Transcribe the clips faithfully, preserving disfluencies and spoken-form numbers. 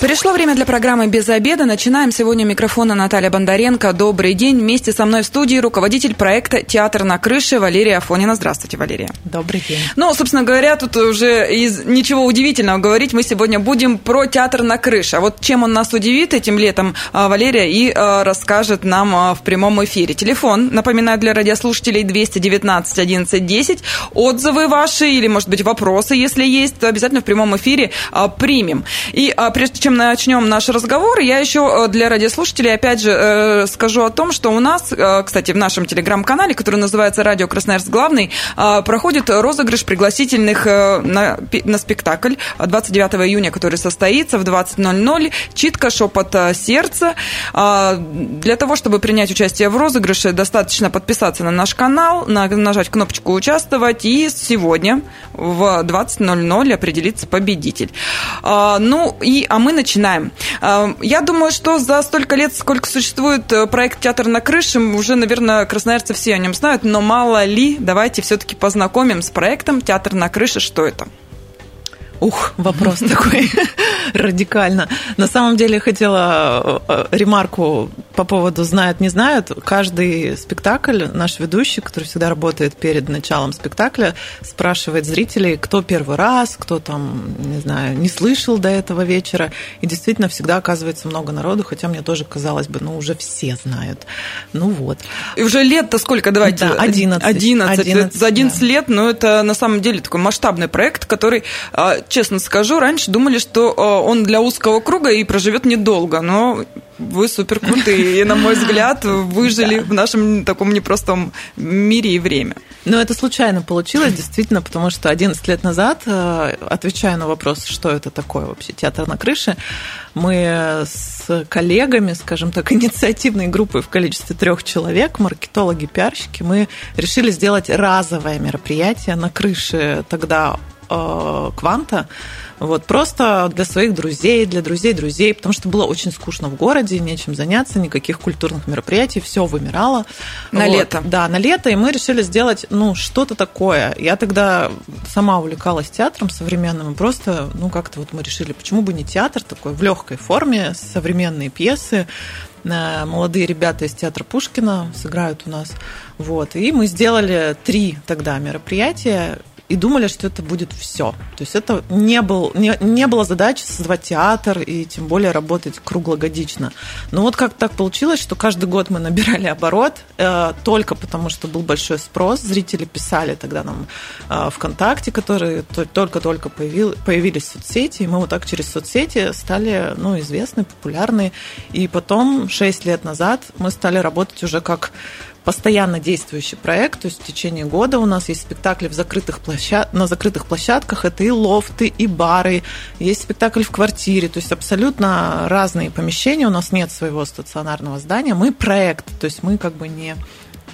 Пришло время для программы «Без обеда». Начинаем сегодня у микрофона Наталья Бондаренко. Добрый день. Вместе со мной в студии руководитель проекта «Театр на крыше» Валерия Афонина. Здравствуйте, Валерия. Добрый день. Ну, собственно говоря, тут уже из ничего удивительного говорить. Мы сегодня будем про «Театр на крыше». А вот чем он нас удивит этим летом, Валерия и расскажет нам в прямом эфире. Телефон, напоминаю, для радиослушателей двести девятнадцать одиннадцать десять. Отзывы ваши или, может быть, вопросы, если есть, то обязательно в прямом эфире примем. И прежде чем начнем наш разговор, я еще для радиослушателей опять же скажу о том, что у нас, кстати, в нашем телеграм-канале, который называется «Радио Красноярск главный», проходит розыгрыш пригласительных на, на спектакль двадцать девятого июня, который состоится в двадцать ноль ноль. «Читка. Шепот сердца». Для того, чтобы принять участие в розыгрыше, достаточно подписаться на наш канал, нажать кнопочку «Участвовать» и сегодня в двадцать ноль ноль определится победитель. Ну и, а мы начинаем. Я думаю, что за столько лет, сколько существует проект «Театр на крыше», уже, наверное, красноярцы все о нем знают, но мало ли, давайте все-таки познакомим с проектом «Театр на крыше». Что это? Ух, вопрос такой радикально. На самом деле хотела ремарку по поводу «знают, не знают». Каждый спектакль наш ведущий, который всегда работает перед началом спектакля, спрашивает зрителей, кто первый раз, кто там, не знаю, не слышал до этого вечера. И действительно всегда оказывается много народу, хотя мне тоже казалось бы, ну уже все знают. Ну вот. И уже лет-то сколько? Давайте. Да, одиннадцать. одиннадцать. За одиннадцать да. лет, но ну, это на самом деле такой масштабный проект, который... Честно скажу, раньше думали, что он для узкого круга и проживет недолго, но вы суперкрутые, и, на мой взгляд, выжили в нашем таком непростом мире и время. Но это случайно получилось, действительно, потому что одиннадцать лет назад, отвечая на вопрос, что это такое вообще «Театр на крыше», мы с коллегами, скажем так, инициативной группой в количестве трех человек, маркетологи, пиарщики, мы решили сделать разовое мероприятие на крыше тогда «Кванта», вот, просто для своих друзей, для друзей-друзей, потому что было очень скучно в городе, нечем заняться, никаких культурных мероприятий, все вымирало. На вот. лето. Да, на лето, и мы решили сделать, ну, что-то такое. Я тогда сама увлекалась театром современным, и просто, ну, как-то вот мы решили, почему бы не театр такой в легкой форме, современные пьесы, молодые ребята из театра Пушкина сыграют у нас, вот, и мы сделали три тогда мероприятия, и думали, что это будет все. То есть это не, был, не, не было задачи создавать театр и тем более работать круглогодично. Но вот как-то так получилось, что каждый год мы набирали оборот э, только потому, что был большой спрос. Зрители писали тогда нам э, ВКонтакте, которые только-только появил, появились в соцсети. И мы вот так через соцсети стали, ну, известны, популярны. И потом, шесть лет назад, мы стали работать уже как... постоянно действующий проект, то есть в течение года у нас есть спектакли в закрытых площад... на закрытых площадках, это и лофты, и бары, есть спектакль в квартире, то есть абсолютно разные помещения, у нас нет своего стационарного здания, мы проект, то есть мы как бы не...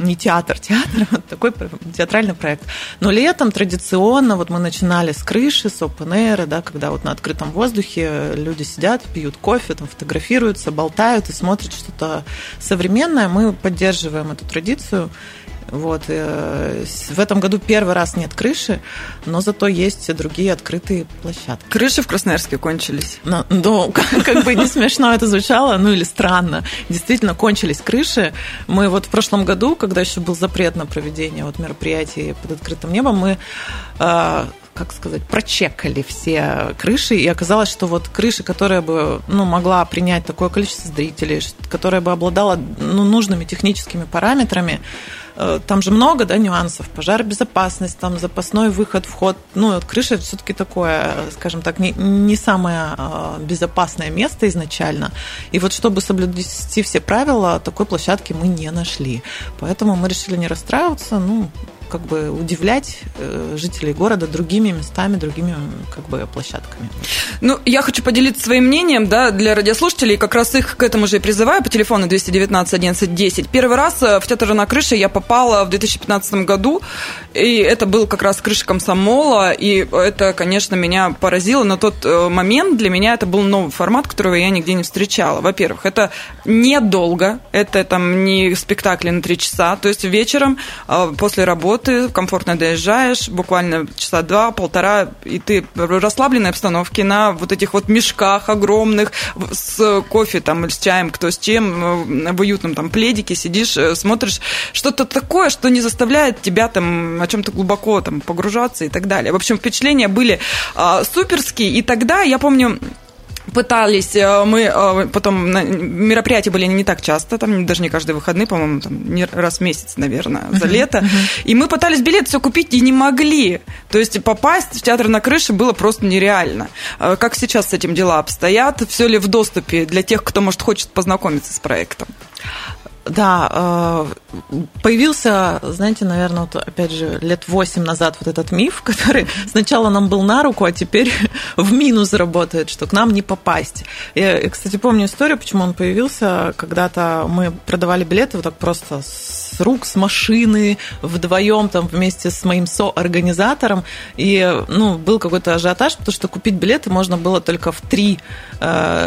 не театр, театр, вот такой театральный проект. Но летом традиционно вот мы начинали с крыши, с open-air, да, когда вот на открытом воздухе люди сидят, пьют кофе, там, фотографируются, болтают и смотрят что-то современное. Мы поддерживаем эту традицию. Вот. В этом году первый раз нет крыши, но зато есть другие открытые площадки. Крыши в Красноярске кончились. Но, ну, как, как бы не смешно это звучало, ну или странно. Действительно, кончились крыши. Мы вот в прошлом году, когда еще был запрет на проведение вот мероприятий под открытым небом, мы... Э- как сказать, прочекали все крыши, и оказалось, что вот крыша, которая бы, ну, могла принять такое количество зрителей, которая бы обладала, ну, нужными техническими параметрами, там же много, да, нюансов, пожаробезопасность, там запасной выход, вход, ну, крыша все-таки такое, скажем так, не, не самое безопасное место изначально, и вот чтобы соблюсти все правила, такой площадки мы не нашли, поэтому мы решили не расстраиваться, ну, как бы удивлять жителей города другими местами, другими как бы площадками. Ну, я хочу поделиться своим мнением, да, для радиослушателей, как раз их к этому же и призываю по телефону двести девятнадцать одиннадцать десять. Первый раз в театр на крыше я попала в две тысячи пятнадцатом году, и это был как раз крыша комсомола, и это, конечно, меня поразило. На тот момент для меня это был новый формат, которого я нигде не встречала. Во-первых, это недолго, это там не спектакли на три часа, то есть вечером после работы комфортно доезжаешь, буквально часа два-полтора, и ты в расслабленной обстановке на вот этих вот мешках огромных с кофе там, или с чаем, кто с чем, в уютном там пледике сидишь, смотришь что-то такое, что не заставляет тебя там о чем-то глубоко там погружаться и так далее. В общем, впечатления были а, суперские, и тогда, я помню, пытались мы, потом мероприятия были не так часто, там даже не каждые выходные, по-моему, там, не раз в месяц, наверное, за лето, uh-huh. и мы пытались билет все купить и не могли, то есть попасть в театр на крыше было просто нереально. Как сейчас с этим дела обстоят, все ли в доступе для тех, кто, может, хочет познакомиться с проектом? Да, появился, знаете, наверное, вот, опять же, лет восемь назад вот этот миф, который сначала нам был на руку, а теперь в минус работает, что к нам не попасть. Я, кстати, помню историю, почему он появился. Когда-то мы продавали билеты вот так просто с рук, с машины, вдвоем там вместе с моим соорганизатором. И, ну, был какой-то ажиотаж, потому что купить билеты можно было только в три,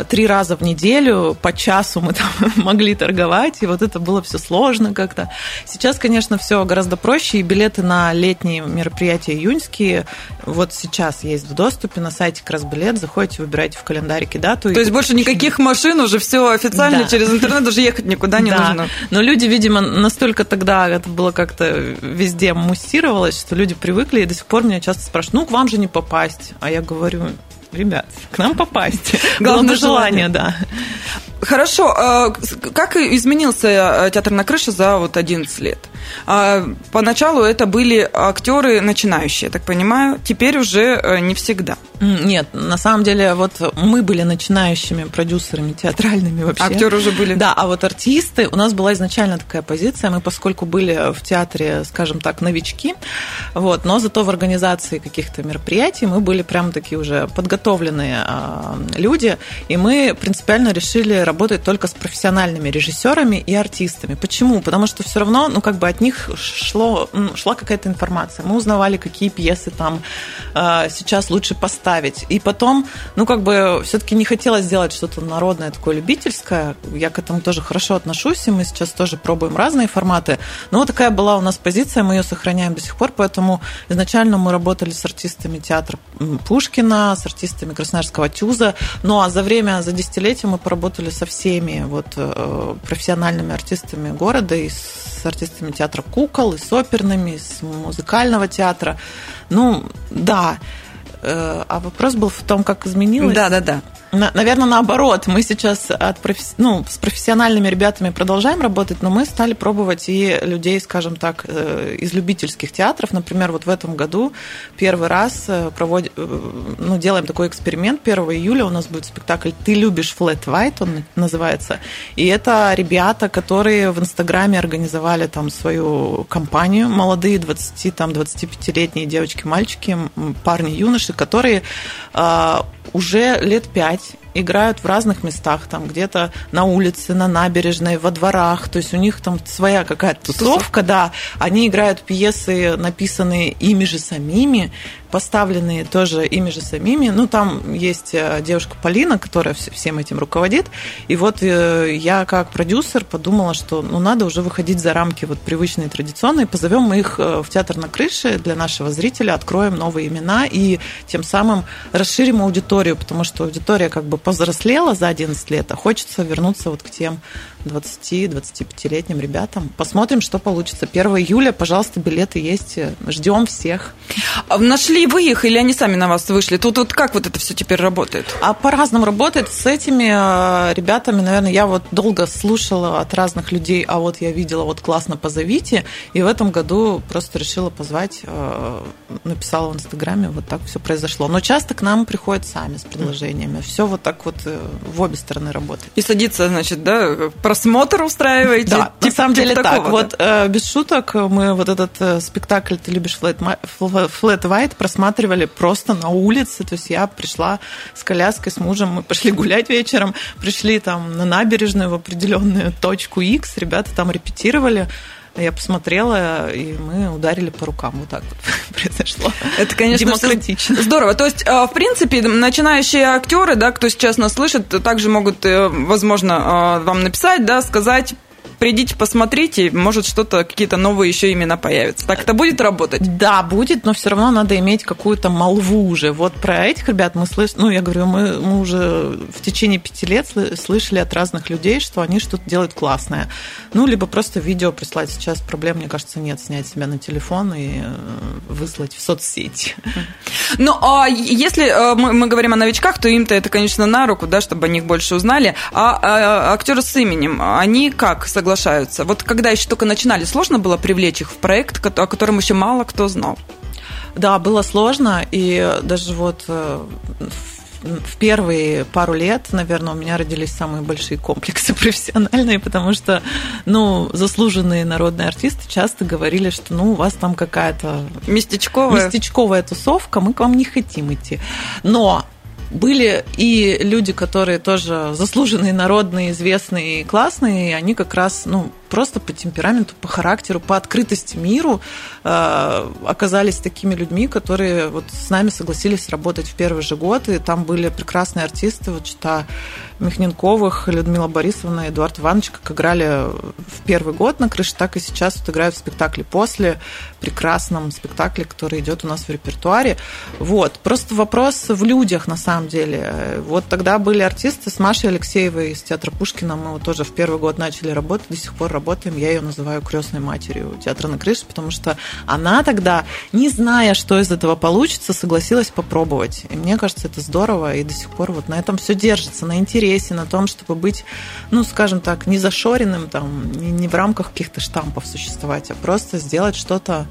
три раза в неделю, по часу мы там могли торговать, и вот это было все сложно как-то. Сейчас, конечно, все гораздо проще, и билеты на летние мероприятия июньские вот сейчас есть в доступе на сайте Красбилет. Заходите, выбираете в календарике дату. То есть больше машины. Никаких машин, уже все официально, да. Через интернет уже ехать никуда не да. нужно. Но люди, видимо, настолько тогда это было как-то везде муссировалось, что люди привыкли, и до сих пор меня часто спрашивают, ну, к вам же не попасть. А я говорю, ребят, к нам попасть. Главное желание, да. Хорошо. Как изменился театр на крыше за вот одиннадцать лет? Поначалу это были актеры начинающие, я так понимаю. Теперь уже не всегда. Нет, на самом деле вот мы были начинающими продюсерами театральными вообще. Актеры уже были. Да, а вот артисты, у нас была изначально такая позиция. Мы, поскольку были в театре, скажем так, новички, вот, но зато в организации каких-то мероприятий мы были прям такие уже подготовленные люди, и мы принципиально решили работать только с профессиональными режиссерами и артистами. Почему? Потому что все равно, ну, как бы от них шло, шла какая-то информация. Мы узнавали, какие пьесы там э, сейчас лучше поставить. И потом, ну, как бы все-таки не хотелось сделать что-то народное, такое любительское. Я к этому тоже хорошо отношусь, и мы сейчас тоже пробуем разные форматы. Но вот такая была у нас позиция, мы ее сохраняем до сих пор, поэтому изначально мы работали с артистами театра Пушкина, с артистами Красноярского ТЮЗа. Ну, а за время, за десятилетие мы поработали со всеми вот профессиональными артистами города, и с артистами театра «Кукол», и с оперными, и с музыкального театра. Ну, да. А вопрос был в том, как изменилось. Да, да, да. Наверное, наоборот. Мы сейчас от професс... ну, с профессиональными ребятами продолжаем работать, но мы стали пробовать и людей, скажем так, из любительских театров. Например, вот в этом году первый раз провод... ну, делаем такой эксперимент. первого июля у нас будет спектакль «Ты любишь Flat White», он называется. И это ребята, которые в Инстаграме организовали там свою компанию. Молодые двадцати-двадцатипятилетние девочки, мальчики, парни, юноши, которые э, уже лет пять играют в разных местах, там где-то на улице, на набережной, во дворах, то есть у них там своя какая-то тусовка, тусовка, да, они играют пьесы, написанные ими же самими, поставленные тоже ими же самими, ну, там есть девушка Полина, которая всем этим руководит, и вот я как продюсер подумала, что ну, надо уже выходить за рамки вот привычные, традиционные, позовем мы их в театр на крыше для нашего зрителя, откроем новые имена и тем самым расширим аудиторию, потому что аудитория как бы повзрослела за одиннадцать лет, а хочется вернуться вот к тем двадцати-двадцатипятилетним ребятам. Посмотрим, что получится. первого июля, пожалуйста, билеты есть. Ждем всех. Нашли вы их или они сами на вас вышли? Тут вот как вот это все теперь работает? А по-разному работает. С этими ребятами, наверное, я вот долго слушала от разных людей, а вот я видела, вот классно, позовите. И в этом году просто решила позвать, написала в Инстаграме, вот так все произошло. Но часто к нам приходят сами с предложениями. Все вот так вот в обе стороны работает. И садится, значит, да, просто просмотр устраиваете? Да, тип, на самом тип деле тип так. Вот э, без шуток мы вот этот э, спектакль «Ты любишь Flat White» просматривали просто на улице. То есть я пришла с коляской, с мужем, мы пошли гулять вечером, пришли там на набережную в определенную точку X, ребята там репетировали. Я посмотрела, и мы ударили по рукам. Вот так вот произошло. Это, конечно, демократично. Здорово. То есть, в принципе, начинающие актеры, да, кто сейчас нас слышит, также могут, возможно, вам написать, да, сказать... Придите, посмотрите, может, что-то, какие-то новые еще имена появятся. Так это будет работать? Да, будет, но все равно надо иметь какую-то молву уже. Вот про этих ребят мы слышали, ну, я говорю, мы, мы уже в течение пяти лет слышали от разных людей, что они что-то делают классное. Ну, либо просто видео прислать. Сейчас проблем, мне кажется, нет, снять себя на телефон и выслать в соцсети. Ну, а если мы, мы говорим о новичках, то им-то это, конечно, на руку, да, чтобы о них больше узнали. А, а актеры с именем, они как согласны? Соглашаются. Вот когда еще только начинали, сложно было привлечь их в проект, о котором еще мало кто знал? Да, было сложно, и даже вот в первые пару лет, наверное, у меня родились самые большие комплексы профессиональные, потому что, ну, заслуженные народные артисты часто говорили, что, ну, у вас там какая-то местечковая, местечковая тусовка, мы к вам не хотим идти. Но... Были и люди, которые тоже заслуженные, народные, известные, классные, и они как раз, ну, просто по темпераменту, по характеру, по открытости миру э, оказались такими людьми, которые вот с нами согласились работать в первый же год, и там были прекрасные артисты, вот Чита Михненковых, Людмила Борисовна и Эдуард Иванович, как играли в первый год на крыше, так и сейчас вот играют в спектакле «После», прекрасном спектакле, который идет у нас в репертуаре. Вот. Просто вопрос в людях, на самом деле. Вот тогда были артисты с Машей Алексеевой из Театра Пушкина, мы вот тоже в первый год начали работать, до сих пор работаем, я ее называю крестной матерью театра на крыше, потому что она тогда, не зная, что из этого получится, согласилась попробовать. И мне кажется, это здорово, и до сих пор вот на этом все держится, на интересе, на том, чтобы быть, ну, скажем так, не зашоренным, там, не в рамках каких-то штампов существовать, а просто сделать что-то,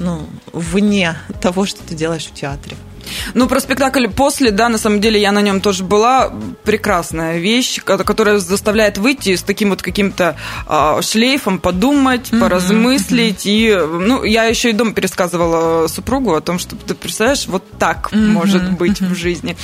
ну, вне того, что ты делаешь в театре. Ну, про спектакль «После», да, на самом деле я на нем тоже была. Прекрасная вещь, которая заставляет выйти с таким вот каким-то а, шлейфом, подумать, mm-hmm. поразмыслить. Mm-hmm. И, ну, я еще и дома пересказывала супругу о том, что ты представляешь, вот так mm-hmm. может быть mm-hmm. в жизни.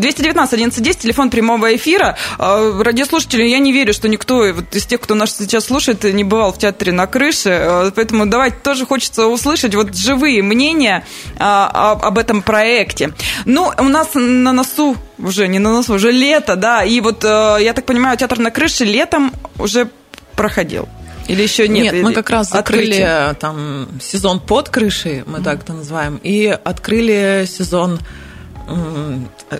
двести девятнадцать одиннадцать десять, телефон прямого эфира. Радиослушатели, я не верю, что никто вот из тех, кто нас сейчас слушает, не бывал в театре на крыше. Поэтому давайте тоже хочется услышать вот живые мнения об в этом проекте. Ну, у нас на носу, уже не на носу, уже лето, да, и вот, я так понимаю, театр на крыше летом уже проходил. Или еще нет? Нет, или... мы как раз закрыли открытие. Там сезон под крышей, мы mm-hmm. так это называем, и открыли сезон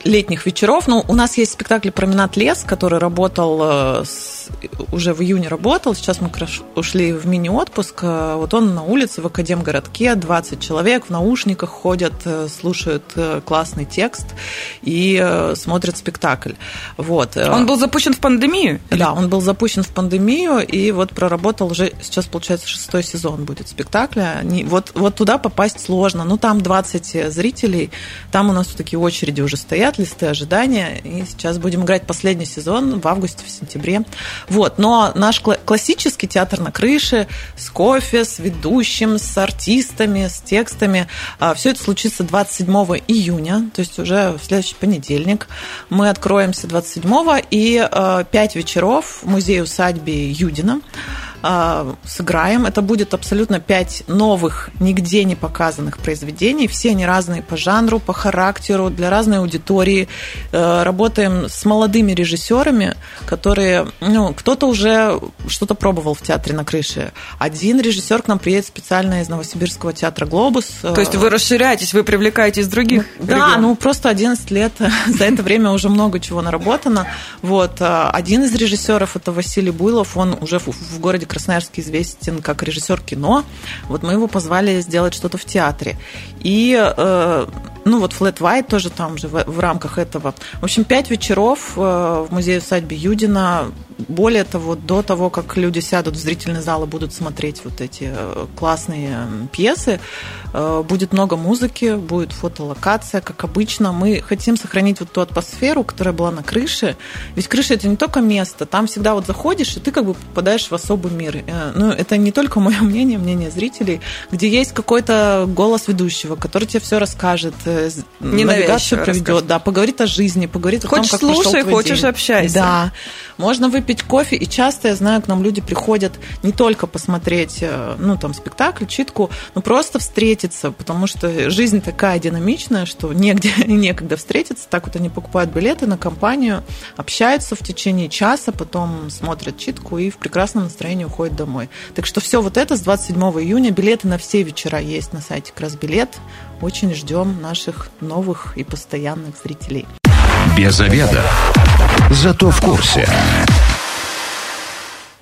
летних вечеров. Ну, у нас есть спектакль «Променад лес», который работал, с, уже в июне работал, сейчас мы ушли в мини-отпуск. Вот он на улице в Академгородке, двадцать человек в наушниках ходят, слушают классный текст и смотрят спектакль. Вот. Он был запущен в пандемию? Да, он был запущен в пандемию и вот проработал уже, сейчас, получается, шестой сезон будет спектакля. Вот, вот туда попасть сложно. Ну, там двадцать зрителей, там у нас такие очереди уже стоят, листы ожидания, и сейчас будем играть последний сезон в августе, в сентябре. Вот. Но наш классический театр на крыше с кофе, с ведущим, с артистами, с текстами, все это случится двадцать седьмого июня, то есть уже в следующий понедельник. Мы откроемся двадцать седьмого, и пять вечеров в музее-усадьбе Юдина сыграем. Это будет абсолютно пять новых, нигде не показанных произведений. Все они разные по жанру, по характеру, для разной аудитории. Работаем с молодыми режиссерами, которые... Ну, кто-то уже что-то пробовал в театре на крыше. Один режиссер к нам приедет специально из Новосибирского театра «Глобус». То есть вы расширяетесь, вы привлекаете из других ну, регионов? Да, ну просто одиннадцать лет. За это время уже много чего наработано. Вот. Один из режиссеров – это Василий Буйлов. Он уже в городе Красноярске известен как режиссер кино. Вот мы его позвали сделать что-то в театре. И, э, ну вот Flat White тоже там же в, в рамках этого. В общем, пять вечеров э, в музее-усадьбе Юдина Более того, до того, как люди сядут в зрительный зал и будут смотреть вот эти классные пьесы, будет много музыки, будет фотолокация, как обычно. Мы хотим сохранить вот ту атмосферу, которая была на крыше. Ведь крыша – это не только место. Там всегда вот заходишь, и ты как бы попадаешь в особый мир. Ну, это не только мое мнение, мнение зрителей, где есть какой-то голос ведущего, который тебе все расскажет, навигацию проведет, да, поговорит о жизни, поговорит о том, как прошел твой день. Хочешь слушай, хочешь общайся. Да. Можно выпить пить кофе, и часто, я знаю, к нам люди приходят не только посмотреть, ну, там, спектакль, читку, но просто встретиться, потому что жизнь такая динамичная, что негде и некогда встретиться, так вот они покупают билеты на компанию, общаются в течение часа, потом смотрят читку и в прекрасном настроении уходят домой. Так что все вот это с двадцать седьмого июня, билеты на все вечера есть на сайте Красбилет, очень ждем наших новых и постоянных зрителей. Без обеда, зато в курсе.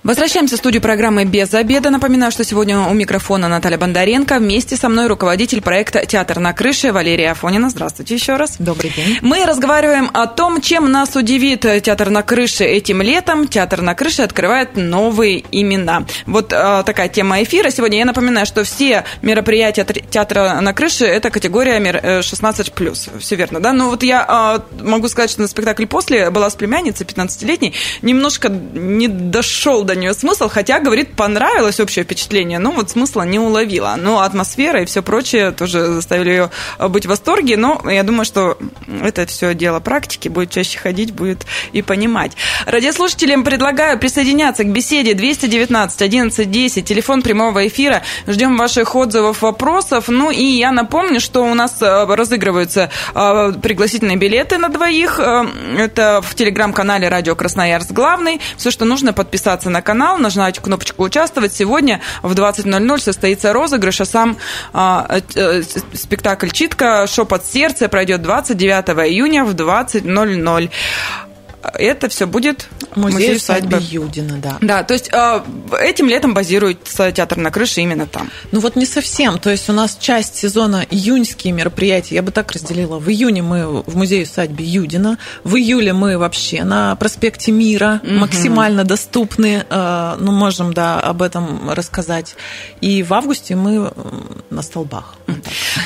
Возвращаемся в студию программы «Без обеда». Напоминаю, что сегодня у микрофона Наталья Бондаренко. Вместе со мной руководитель проекта «Театр на крыше» Валерия Афонина. Здравствуйте еще раз. Добрый день. Мы разговариваем о том, чем нас удивит «Театр на крыше» этим летом. «Театр на крыше» открывает новые имена. Вот э, такая тема эфира сегодня. Я напоминаю, что все мероприятия «Театра на крыше» – это категория шестнадцать плюс. Все верно, да? Но вот я э, могу сказать, что на спектакль «После» была с племянницей пятнадцатилетней. Немножко не дошел до нее смысл, хотя, говорит, понравилось общее впечатление, но вот смысла не уловила. Но атмосфера и все прочее тоже заставили ее быть в восторге, но я думаю, что это все дело практики, будет чаще ходить, будет и понимать. Радиослушателям предлагаю присоединяться к беседе двести девятнадцать одиннадцать десять, телефон прямого эфира, ждем ваших отзывов, вопросов, ну и я напомню, что у нас разыгрываются пригласительные билеты на двоих, это в телеграм-канале Радио Красноярск главный, все, что нужно, подписаться на канал, нажать кнопочку «Участвовать». Сегодня в двадцать ноль ноль состоится розыгрыш, а сам э, э, спектакль «Читка. Шепот сердца» пройдет двадцать девятого июня в двадцать ноль ноль. Это все будет Музей-усадьба Юдина, да. Да, то есть э, этим летом базируется «Театр на крыше» именно там. Ну вот не совсем. То есть у нас часть сезона июньские мероприятия, я бы так разделила. В июне мы в Музее-усадьбе Юдина, в июле мы вообще на проспекте Мира, угу. Максимально доступны, э, ну можем, да, об этом рассказать. И в августе мы на Столбах.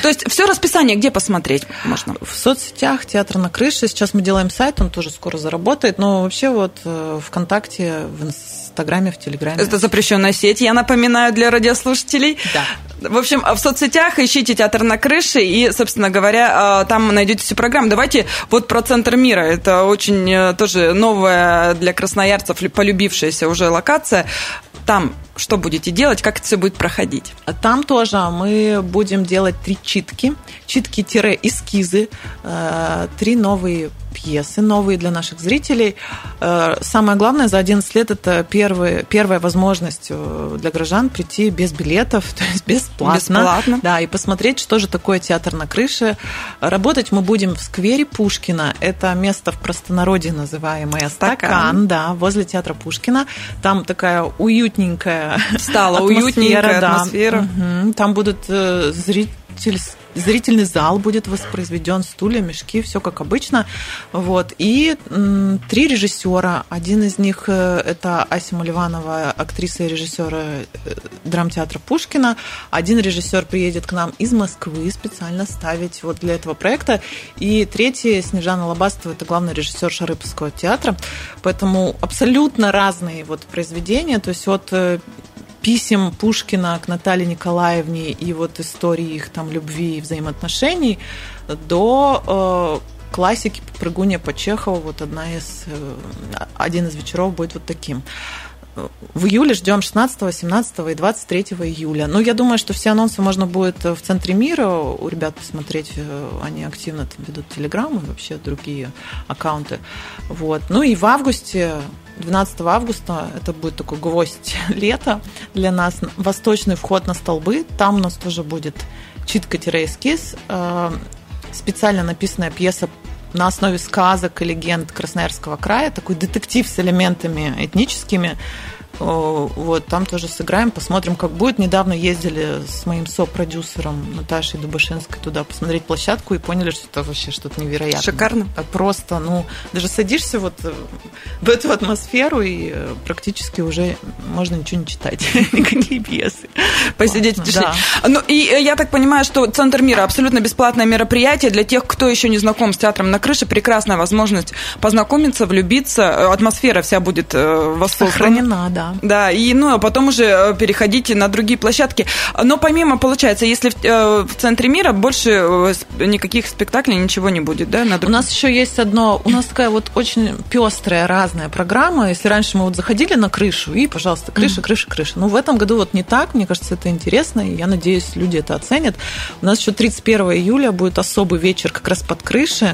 То есть все расписание где посмотреть можно? В соцсетях «Театр на крыше». Сейчас мы делаем сайт, он тоже скоро заработает. Но вообще вот ВКонтакте, в Инстаграме, в Телеграме. Это запрещенная сеть, я напоминаю, для радиослушателей. Да. В общем, в соцсетях ищите «Театр на крыше» и, собственно говоря, там найдете всю программу. Давайте вот про «Центр мира». Это очень тоже новая для красноярцев полюбившаяся уже локация. Там что будете делать, как это все будет проходить? Там тоже мы будем делать три читки, читки-эскизы, три новые пьесы, новые для наших зрителей. Самое главное, за одиннадцать лет это первый, первая возможность для граждан прийти без билетов, то есть бесплатно. Бесплатно. Да, и посмотреть, что же такое «Театр на крыше». Работать мы будем в сквере Пушкина. Это место в простонародье, называемое «Стакан», Стакан, да, возле театра Пушкина. Там такая уютненькая стала атмосфера. Уютненькая да. атмосфера. Угу. Там будут э, зрительские зрительный зал будет воспроизведен, стулья, мешки, все как обычно. Вот. И м, три режиссера. Один из них это Ася Маливанова, актриса и режиссера драмтеатра Пушкина. Один режиссер приедет к нам из Москвы специально ставить вот для этого проекта. И третий, Снежана Лобастова, это главный режиссер Шарыповского театра. Поэтому абсолютно разные вот произведения. То есть вот писем Пушкина к Наталье Николаевне и вот истории их там любви и взаимоотношений до э, классики «Попрыгунья» по Чехову. Вот одна из, э, один из вечеров будет вот таким. В июле ждем шестнадцатого, семнадцатого и двадцать третьего июля. Ну, я думаю, что все анонсы можно будет в Центре мира у ребят посмотреть. Они активно там ведут Телеграм и вообще другие аккаунты. Вот. Ну и в августе, двенадцатого августа, это будет такой гвоздь лета для нас. Восточный вход на Столбы. Там у нас тоже будет читка-эскиз. Специально написанная пьеса на основе сказок и легенд Красноярского края, такой детектив с элементами этническими, Вот, там тоже сыграем, посмотрим, как будет. Недавно ездили с моим сопродюсером Наташей Дубашинской туда посмотреть площадку и поняли, что это вообще что-то невероятное. Шикарно. Просто, ну, даже садишься вот в эту атмосферу и практически уже можно ничего не читать, никакие пьесы. Посидеть в тишине. Ну, и я так понимаю, что Центр мира — абсолютно бесплатное мероприятие для тех, кто еще не знаком с театром на крыше. Прекрасная возможность познакомиться, влюбиться. Атмосфера вся будет восполнена. Сохранена, да. Да, и, ну, а потом уже переходите на другие площадки. Но помимо, получается, если в, э, в Центре мира больше никаких спектаклей, ничего не будет, да? На друг... У нас еще есть одно, у нас такая вот очень пестрая, разная программа. Если раньше мы вот заходили на крышу, и, пожалуйста, крыша, крыша, крыша. Но в этом году вот не так, мне кажется, это интересно, и я надеюсь, люди это оценят. У нас еще тридцать первого июля будет особый вечер как раз под крышей.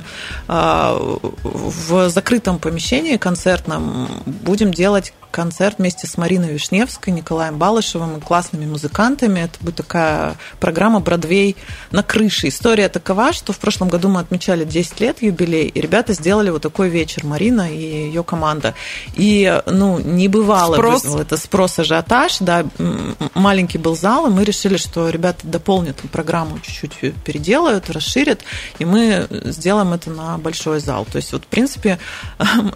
Э, в закрытом помещении концертном будем делать концерт вместе с Мариной Вишневской, Николаем Балышевым и классными музыкантами. Это будет такая программа «Бродвей на крыше». История такова, что в прошлом году мы отмечали десять лет юбилей, и ребята сделали вот такой вечер, Марина и ее команда. И, ну, не бывало... Спрос. Без... Это спрос, ажиотаж, да. Маленький был зал, и мы решили, что ребята дополнят программу, чуть-чуть переделают, расширят, и мы сделаем это на большой зал. То есть, вот, в принципе,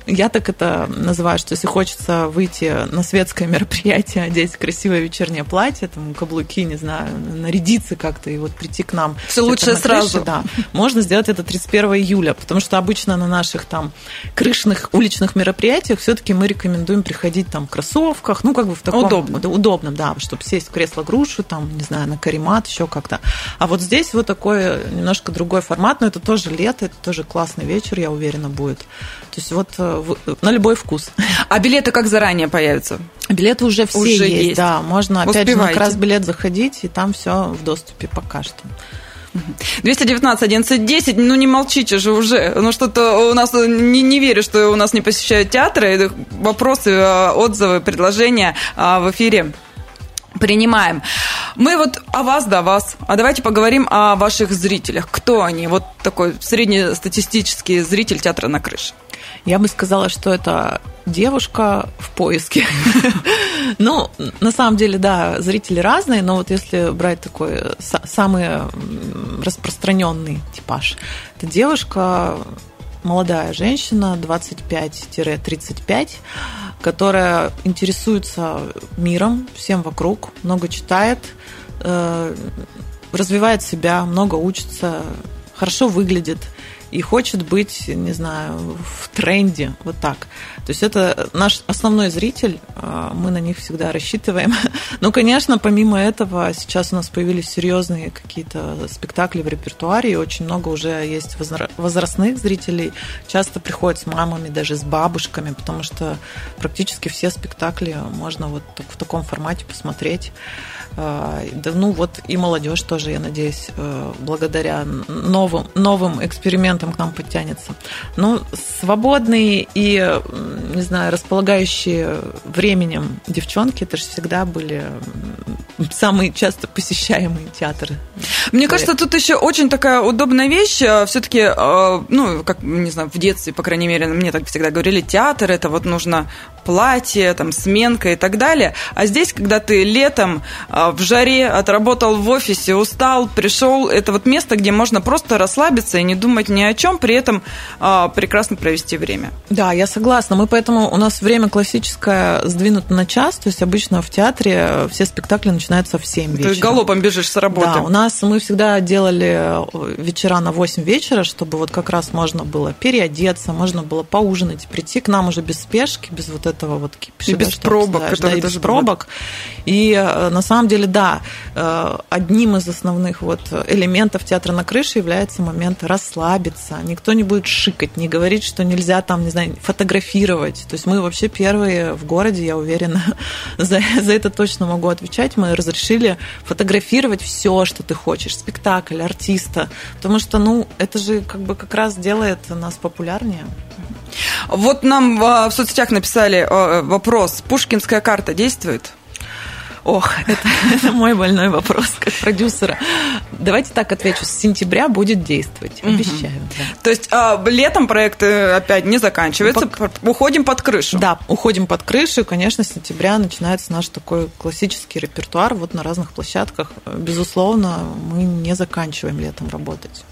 я так это называю, что если хочется выйти на светское мероприятие, одеть красивое вечернее платье, там, каблуки, не знаю, нарядиться как-то и вот прийти к нам. Все лучше сразу. Да. Можно сделать это тридцать первого июля, потому что обычно на наших там крышных уличных мероприятиях все-таки мы рекомендуем приходить там в кроссовках, ну, как бы в таком... Удобно. Удобно, да, чтобы сесть в кресло-грушу, там, не знаю, на каремат, еще как-то. А вот здесь вот такой немножко другой формат, но это тоже лето, это тоже классный вечер, я уверена, будет. То есть вот на любой вкус. А билеты как заранее появятся? Билеты уже все уже есть, есть, да. Можно Успевайте. Опять же на Красбилет заходить, и там все в доступе пока что. двести девятнадцать одиннадцать десять, ну не молчите же уже, ну что-то у нас, не, не верю, что у нас не посещают театры, вопросы, отзывы, предложения в эфире принимаем. Мы вот о вас, да, вас. А давайте поговорим о ваших зрителях. Кто они? Вот такой среднестатистический зритель театра на крыше. Я бы сказала, что это девушка в поиске. Ну, на самом деле, да, зрители разные, но вот если брать такой самый распространенный типаж, это девушка, молодая женщина, двадцать пять - тридцать пять, которая интересуется миром, всем вокруг, много читает, развивает себя, много учится, хорошо выглядит и хочет быть, не знаю, в тренде, вот так. То есть это наш основной зритель, мы на них всегда рассчитываем. Но, конечно, помимо этого, сейчас у нас появились серьезные какие-то спектакли в репертуаре, и очень много уже есть возрастных зрителей. Часто приходят с мамами, даже с бабушками, потому что практически все спектакли можно вот в таком формате посмотреть. Ну вот и молодежь тоже, я надеюсь, благодаря новым, новым экспериментам к нам подтянется. Ну, свободные и, не знаю, располагающие временем девчонки, это же всегда были самые часто посещаемые театры. Мне Проект. Кажется, тут еще очень такая удобная вещь. Все-таки, ну, как, не знаю, в детстве, по крайней мере, мне так всегда говорили, театр, это вот нужно платье, там, сменка и так далее. А здесь, когда ты летом в жаре, отработал в офисе, устал, пришел, это вот место, где можно просто расслабиться и не думать ни о чем, при этом прекрасно провести время. Да, я согласна. Мы поэтому, у нас время классическое сдвинуто на час, то есть обычно в театре все спектакли начинаются в семь вечера. Ты галопом бежишь с работы. Да, у нас мы всегда делали вечера на восемь вечера, чтобы вот как раз можно было переодеться, можно было поужинать, прийти к нам уже без спешки, без вот этого вот кипиша. И без да, пробок. Да, и без пробок. И на самом деле, да, одним из основных вот элементов театра на крыше является момент расслабиться. Никто не будет шикать, не говорить, что нельзя там, не знаю, фотографировать. То есть мы вообще первые в городе, я уверена, за, за это точно могу отвечать. Мы разрешили фотографировать все, что ты хочешь, спектакль, артиста, потому что, ну, это же как бы как раз делает нас популярнее. Вот нам в соцсетях написали вопрос: Пушкинская карта действует? Ох, это, это мой больной вопрос как продюсера. Давайте так отвечу. С сентября будет действовать. Обещаю. Mm-hmm. Да. То есть а, летом проекты опять не заканчиваются. По... Уходим под крышу. Да, уходим под крышу. И, конечно, с сентября начинается наш такой классический репертуар. Вот на разных площадках. Безусловно, мы не заканчиваем летом работать.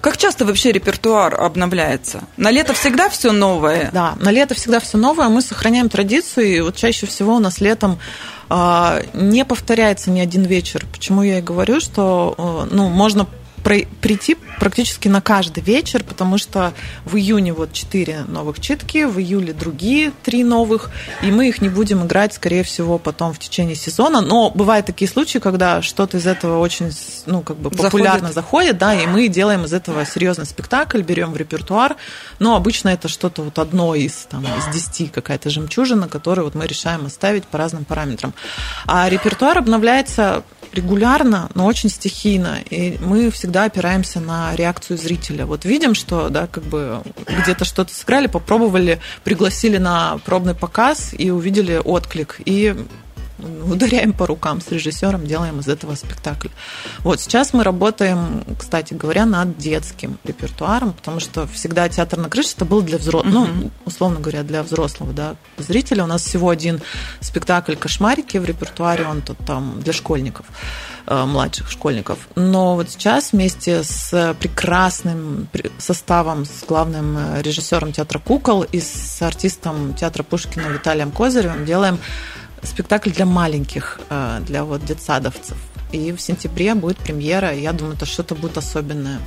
Как часто вообще репертуар обновляется? На лето всегда все новое? Да, на лето всегда все новое. Мы сохраняем традицию. И вот чаще всего у нас летом э, не повторяется ни один вечер. Почему я и говорю, что э, ну, можно при, прийти практически на каждый вечер, потому что в июне вот четыре новых читки, в июле другие три новых, и мы их не будем играть, скорее всего, потом в течение сезона. Но бывают такие случаи, когда что-то из этого очень, ну, как бы популярно заходит, заходит, да, и мы делаем из этого серьезный спектакль, берем в репертуар. Но обычно это что-то вот одно из, там, из десяти, какая-то жемчужина, которую вот мы решаем оставить по разным параметрам. А репертуар обновляется регулярно, но очень стихийно, и мы всегда опираемся на реакцию зрителя. Вот видим, что, да, как бы где-то что-то сыграли, попробовали, пригласили на пробный показ и увидели отклик. И ударяем по рукам с режиссером, делаем из этого спектакль. Вот сейчас мы работаем, кстати говоря, над детским репертуаром, потому что всегда театр на крыше это был для взрослых, uh-huh. ну, условно говоря, для взрослого, да, зрителя. У нас всего один спектакль «Кошмарики» в репертуаре, он тут там для школьников, младших школьников. Но вот сейчас вместе с прекрасным составом, с главным режиссером театра «Кукол» и с артистом театра Пушкина Виталием Козыревым делаем спектакль для маленьких, для вот детсадовцев. И в сентябре будет премьера, и я думаю, это что-то будет особенное.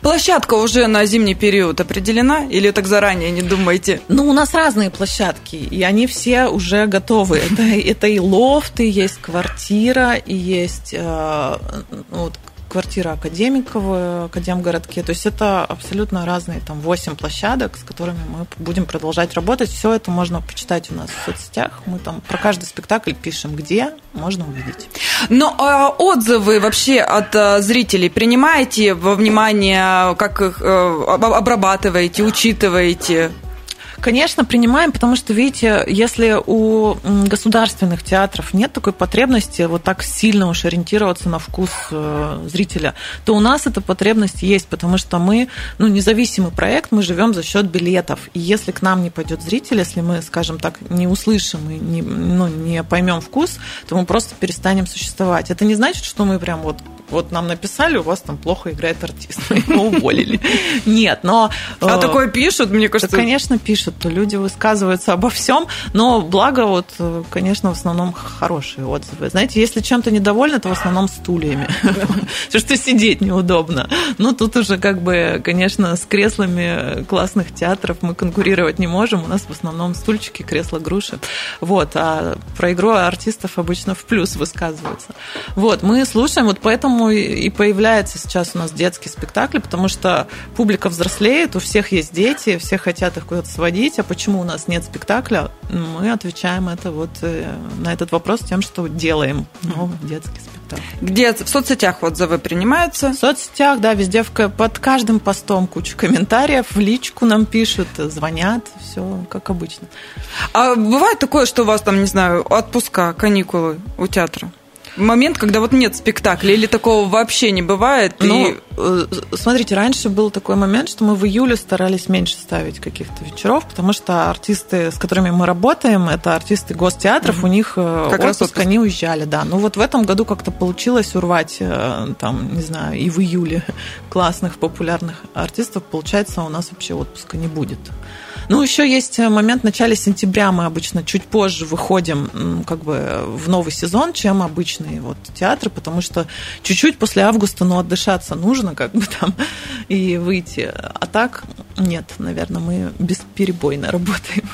Площадка уже на зимний период определена? Или так заранее не думаете? Ну, у нас разные площадки, и они все уже готовы. Это, это и лофты, есть квартира, и есть э, вот, квартира Академгородка в Академгородке. То есть это абсолютно разные там восемь площадок, с которыми мы будем продолжать работать. Все это можно почитать у нас в соцсетях. Мы там про каждый спектакль пишем, где можно увидеть. Но а, отзывы вообще от а, зрителей принимаете во внимание, как их а, обрабатываете, учитываете? Конечно, принимаем, потому что, видите, если у государственных театров нет такой потребности вот так сильно уж ориентироваться на вкус зрителя, то у нас эта потребность есть, потому что мы, ну, независимый проект, мы живем за счет билетов. И если к нам не пойдет зритель, если мы, скажем так, не услышим и не, ну, не поймем вкус, то мы просто перестанем существовать. Это не значит, что мы прям вот Вот нам написали, у вас там плохо играет артист, мы его уволили. Нет, но... А такое пишут, мне кажется... Да, конечно, пишут. Люди высказываются обо всем, но благо, вот, конечно, в основном хорошие отзывы. Знаете, если чем-то недовольны, то в основном стульями. Потому что сидеть неудобно. Ну, тут уже, как бы, конечно, с креслами классных театров мы конкурировать не можем. У нас в основном стульчики, кресла, груши. Вот. А про игру артистов обычно в плюс высказываются. Вот. Мы слушаем, вот поэтому и появляется сейчас у нас детский спектакль, потому что публика взрослеет, у всех есть дети, все хотят их куда-то сводить, а почему у нас нет спектакля? Мы отвечаем это вот, на этот вопрос тем, что делаем новый детский спектакль. Где в соцсетях отзывы принимаются? В соцсетях, да, везде под каждым постом куча комментариев, в личку нам пишут, звонят, все как обычно. А бывает такое, что у вас там, не знаю, отпуска, каникулы у театра? Момент, когда вот нет спектакля, или такого вообще не бывает? Ну, и... смотрите, раньше был такой момент, что мы в июле старались меньше ставить каких-то вечеров, потому что артисты, с которыми мы работаем, это артисты гостеатров, mm-hmm. у них как отпуск, раз отпуск, они уезжали, да. Ну вот в этом году как-то получилось урвать, там, не знаю, и в июле классных, популярных артистов, получается, у нас вообще отпуска не будет. Ну, еще есть момент, в начале сентября мы обычно чуть позже выходим как бы в новый сезон, чем обычные вот театры, потому что чуть-чуть после августа, ну, отдышаться нужно как бы там и выйти. А так нет, наверное, мы бесперебойно работаем.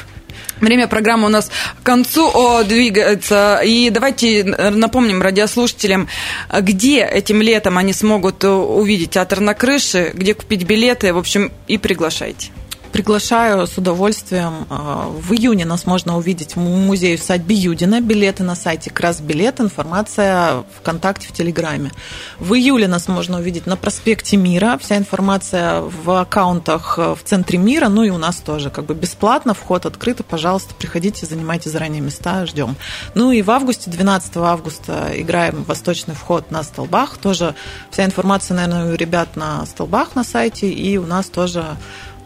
Время программы у нас к концу о, двигается. И давайте напомним радиослушателям, где этим летом они смогут увидеть театр на крыше, где купить билеты, в общем, и приглашайте. Приглашаю с удовольствием. В июне нас можно увидеть в музее-усадьбе Юдина. Билеты на сайте Красбилет, информация ВКонтакте, в Телеграме. В июле нас можно увидеть на проспекте Мира. Вся информация в аккаунтах в Центре мира, ну и у нас тоже. Как бы бесплатно, вход открыт. Пожалуйста, приходите, занимайте заранее места, ждем. Ну и в августе, двенадцатого августа, играем «Восточный вход» на Столбах. Тоже вся информация, наверное, у ребят на Столбах на сайте, и у нас тоже.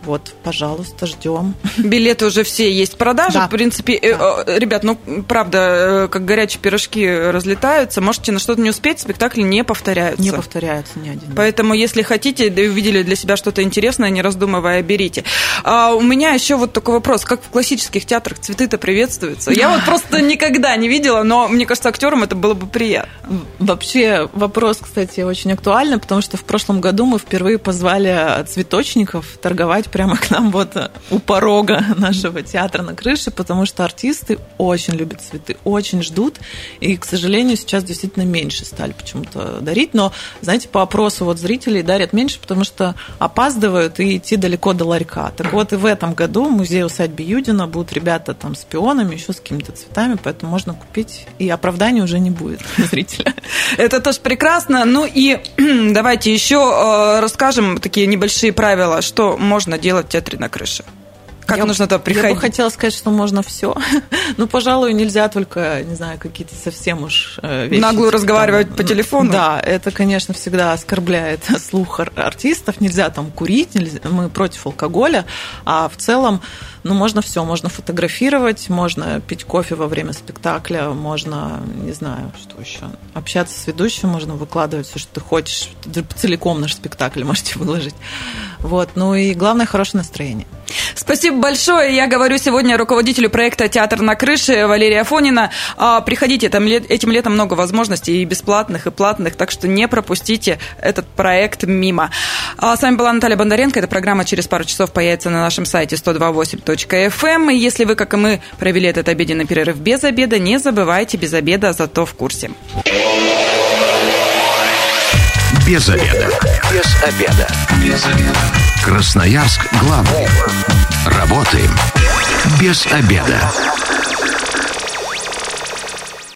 Вот, пожалуйста, ждем. Билеты уже все есть в продаже. Да. В принципе, да. э, э, ребят, ну, правда, э, как горячие пирожки разлетаются. Можете на что-то не успеть, спектакли не повторяются. Не повторяются ни один. Поэтому, если хотите, да, увидели для себя что-то интересное, не раздумывая, берите. А у меня еще вот такой вопрос. Как в классических театрах цветы-то приветствуются? Я вот просто никогда не видела, но, мне кажется, актерам это было бы приятно. Вообще, вопрос, кстати, очень актуальный, потому что в прошлом году мы впервые позвали цветочников торговать прямо к нам вот у порога нашего театра на крыше, потому что артисты очень любят цветы, очень ждут, и, к сожалению, сейчас действительно меньше стали почему-то дарить, но, знаете, по опросу вот зрителей дарят меньше, потому что опаздывают и идти далеко до ларька. Так вот и в этом году в музее-усадьбе Юдина будут ребята там с пионами, еще с какими-то цветами, поэтому можно купить, и оправдания уже не будет зрителя. Это тоже прекрасно. Ну и давайте еще расскажем такие небольшие правила, что можно делать делать в театре на крыше. Как я нужно туда приходить? Я бы хотела сказать, что можно все. Но, пожалуй, нельзя только, не знаю, какие-то совсем уж вещи. Наглую разговаривать там по телефону. Да, это, конечно, всегда оскорбляет слух артистов. Нельзя там курить, нельзя... мы против алкоголя. А в целом, ну, можно все. Можно фотографировать, можно пить кофе во время спектакля, можно, не знаю, что еще. Общаться с ведущим, можно выкладывать все, что ты хочешь. Целиком наш спектакль можете выложить. Вот. Ну и главное, хорошее настроение. Спасибо большое. Я говорю сегодня руководителю проекта «Театр на крыше» Валерия Афонина. Приходите, там этим летом много возможностей и бесплатных, и платных, так что не пропустите этот проект мимо. С вами была Наталья Бондаренко. Эта программа через пару часов появится на нашем сайте сто два и восемь точка эф эм. И если вы, как и мы, провели этот обеденный перерыв без обеда, не забывайте без обеда, зато в курсе. Без обеда. Без обеда. Без обеда. Красноярск главный. Работаем без обеда.